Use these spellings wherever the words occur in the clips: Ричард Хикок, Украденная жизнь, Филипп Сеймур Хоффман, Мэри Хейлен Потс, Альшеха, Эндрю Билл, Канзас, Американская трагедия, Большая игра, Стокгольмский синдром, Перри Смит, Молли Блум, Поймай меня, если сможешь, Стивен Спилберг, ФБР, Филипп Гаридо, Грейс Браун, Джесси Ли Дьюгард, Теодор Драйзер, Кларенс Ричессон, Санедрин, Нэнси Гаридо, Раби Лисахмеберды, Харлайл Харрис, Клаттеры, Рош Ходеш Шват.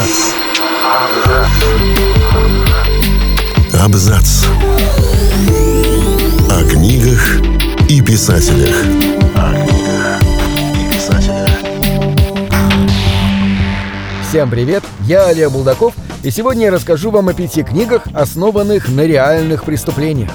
Абзац. Абзац. О книгах и писателях. Всем привет, я Олег Булдаков, и сегодня я расскажу вам о 5 книгах, основанных на реальных преступлениях.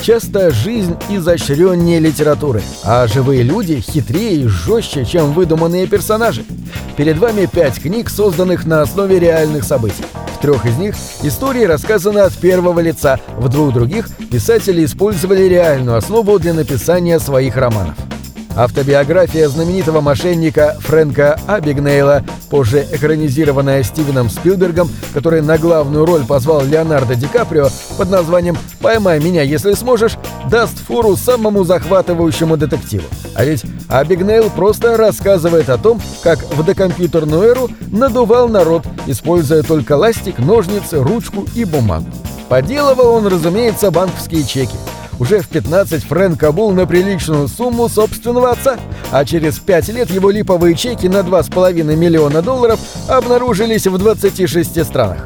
Часто жизнь изощреннее литературы, а живые люди хитрее и жестче, чем выдуманные персонажи. Перед вами 5 книг, созданных на основе реальных событий. В 3 из них истории рассказаны от первого лица, в 2 других писатели использовали реальную основу для написания своих романов. Автобиография знаменитого мошенника Фрэнка Абигнейла, позже экранизированная Стивеном Спилбергом, который на главную роль позвал Леонардо Ди Каприо под названием «Поймай меня, если сможешь», даст фору самому захватывающему детективу. А ведь Абигнейл просто рассказывает о том, как в докомпьютерную эру надувал народ, используя только ластик, ножницы, ручку и бумагу. Подделывал он, разумеется, банковские чеки. Уже в 15 Фрэнк обул на приличную сумму собственного отца, а через 5 лет его липовые чеки на $2,5 миллиона обнаружились в 26 странах.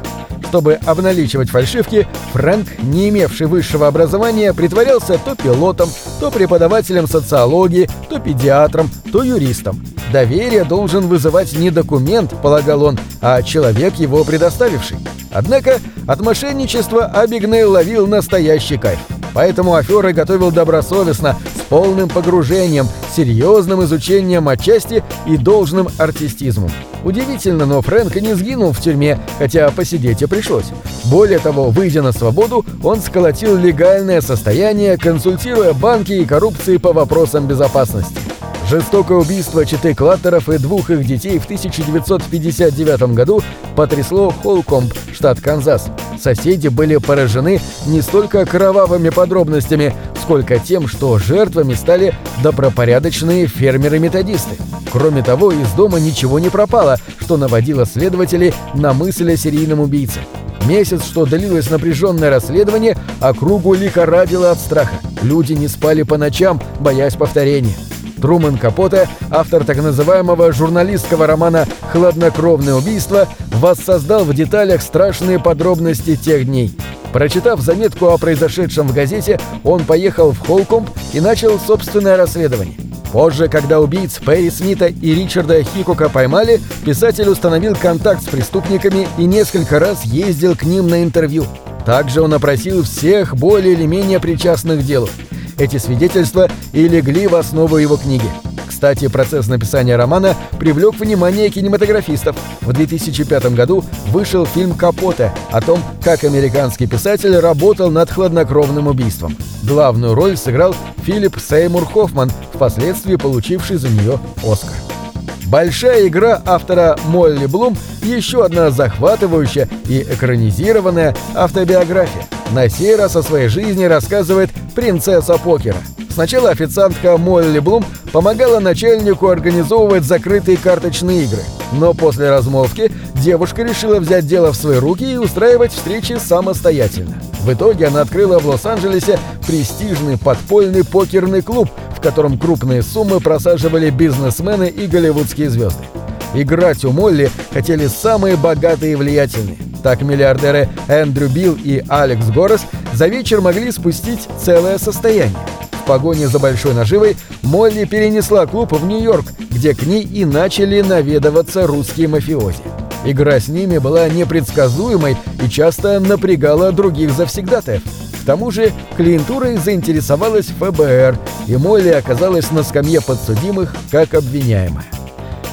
Чтобы обналичивать фальшивки, Фрэнк, не имевший высшего образования, притворялся то пилотом, то преподавателем социологии, то педиатром, то юристом. Доверие должен вызывать не документ, полагал он, а человек, его предоставивший. Однако от мошенничества Абигнейл ловил настоящий кайф. Поэтому аферы готовил добросовестно, с полным погружением, серьезным изучением отчасти и должным артистизмом. Удивительно, но Фрэнк не сгинул в тюрьме, хотя посидеть и пришлось. Более того, выйдя на свободу, он сколотил легальное состояние, консультируя банки и коррупции по вопросам безопасности. Жестокое убийство четы Клаттеров и 2 их детей в 1959 году потрясло Холкомб, штат Канзас. Соседи были поражены не столько кровавыми подробностями, сколько тем, что жертвами стали добропорядочные фермеры-методисты. Кроме того, из дома ничего не пропало, что наводило следователей на мысль о серийном убийце. Месяц, что длилось напряженное расследование, округу лихорадило от страха. Люди не спали по ночам, боясь повторения. Трумэн Капоте, автор так называемого журналистского романа «Хладнокровное убийство», воссоздал в деталях страшные подробности тех дней. Прочитав заметку о произошедшем в газете, он поехал в Холкомб и начал собственное расследование. Позже, когда убийц Перри Смита и Ричарда Хикока поймали, писатель установил контакт с преступниками и несколько раз ездил к ним на интервью. Также он опросил всех более или менее причастных к делу. Эти свидетельства и легли в основу его книги. Кстати, процесс написания романа привлек внимание кинематографистов. В 2005 году вышел фильм «Капоте» о том, как американский писатель работал над хладнокровным убийством. Главную роль сыграл Филипп Сеймур Хоффман, впоследствии получивший за нее «Оскар». «Большая игра» автора Молли Блум – еще одна захватывающая и экранизированная автобиография. На сей раз о своей жизни рассказывает принцесса покера. Сначала официантка Молли Блум помогала начальнику организовывать закрытые карточные игры. Но после размолвки девушка решила взять дело в свои руки и устраивать встречи самостоятельно. В итоге она открыла в Лос-Анджелесе престижный подпольный покерный клуб, в котором крупные суммы просаживали бизнесмены и голливудские звезды. Играть у Молли хотели самые богатые и влиятельные. Так миллиардеры Эндрю Билл и Алекс Горес за вечер могли спустить целое состояние. В погоне за большой наживой Молли перенесла клуб в Нью-Йорк, где к ней и начали наведываться русские мафиози. Игра с ними была непредсказуемой и часто напрягала других завсегдатаев. К тому же клиентурой заинтересовалась ФБР, и Молли оказалась на скамье подсудимых как обвиняемая.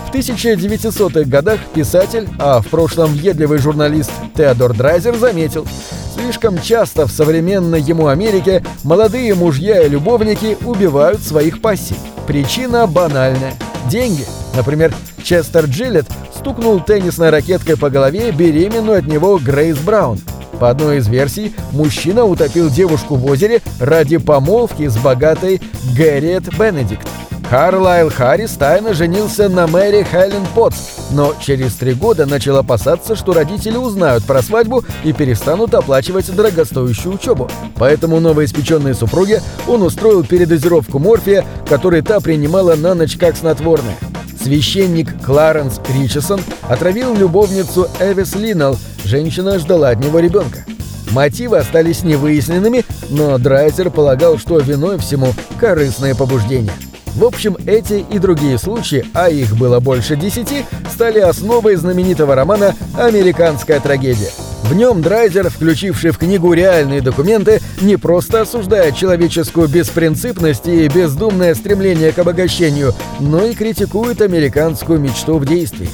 В 1900-х годах писатель, а в прошлом въедливый журналист Теодор Драйзер заметил, слишком часто в современной ему Америке молодые мужья и любовники убивают своих пассий. Причина банальная – деньги. Например, Честер Джиллетт стукнул теннисной ракеткой по голове беременную от него Грейс Браун. По одной из версий, мужчина утопил девушку в озере ради помолвки с богатой Гэрриет Бенедикт. Харлайл Харрис тайно женился на Мэри Хейлен Потс, но через 3 года начал опасаться, что родители узнают про свадьбу и перестанут оплачивать дорогостоящую учебу. Поэтому новоиспеченной супруге он устроил передозировку морфия, который та принимала на ночь как снотворное. Священник Кларенс Ричессон отравил любовницу Эвис Линнелл. Женщина ждала от него ребенка. Мотивы остались невыясненными, но Драйзер полагал, что виной всему корыстное побуждение. В общем, эти и другие случаи, а их было больше 10, стали основой знаменитого романа «Американская трагедия». В нем Драйзер, включивший в книгу реальные документы, не просто осуждает человеческую беспринципность и бездумное стремление к обогащению, но и критикует американскую мечту в действии.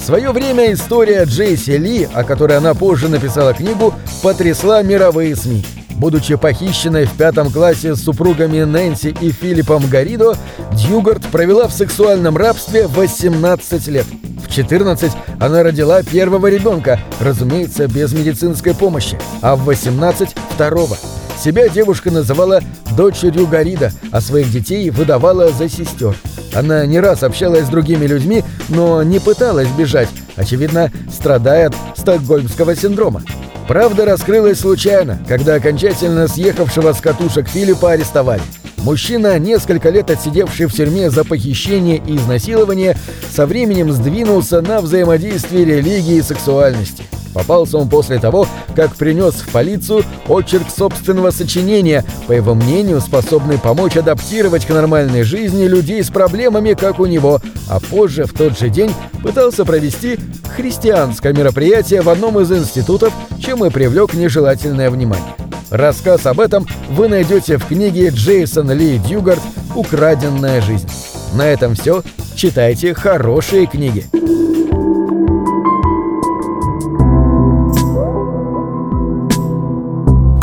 В свое время история Джесси Ли, о которой она позже написала книгу, потрясла мировые СМИ. Будучи похищенной в 5 классе с супругами Нэнси и Филиппом Гаридо, Дьюгард провела в сексуальном рабстве 18 лет. В 14 она родила первого ребенка, разумеется, без медицинской помощи, а в 18 – второго. Себя девушка называла «дочерью Гаридо», а своих детей выдавала за сестер. Она не раз общалась с другими людьми, но не пыталась бежать, очевидно, страдая от стокгольмского синдрома. Правда раскрылась случайно, когда окончательно съехавшего с катушек Филиппа арестовали. Мужчина, несколько лет отсидевший в тюрьме за похищение и изнасилование, со временем сдвинулся на взаимодействие религии и сексуальности. Попался он после того, как принес в полицию очерк собственного сочинения, по его мнению, способный помочь адаптировать к нормальной жизни людей с проблемами, как у него, а позже, в тот же день, пытался провести христианское мероприятие в одном из институтов, чем и привлек нежелательное внимание. Рассказ об этом вы найдете в книге Джейсон Ли Дьюгард «Украденная жизнь». На этом все. Читайте хорошие книги.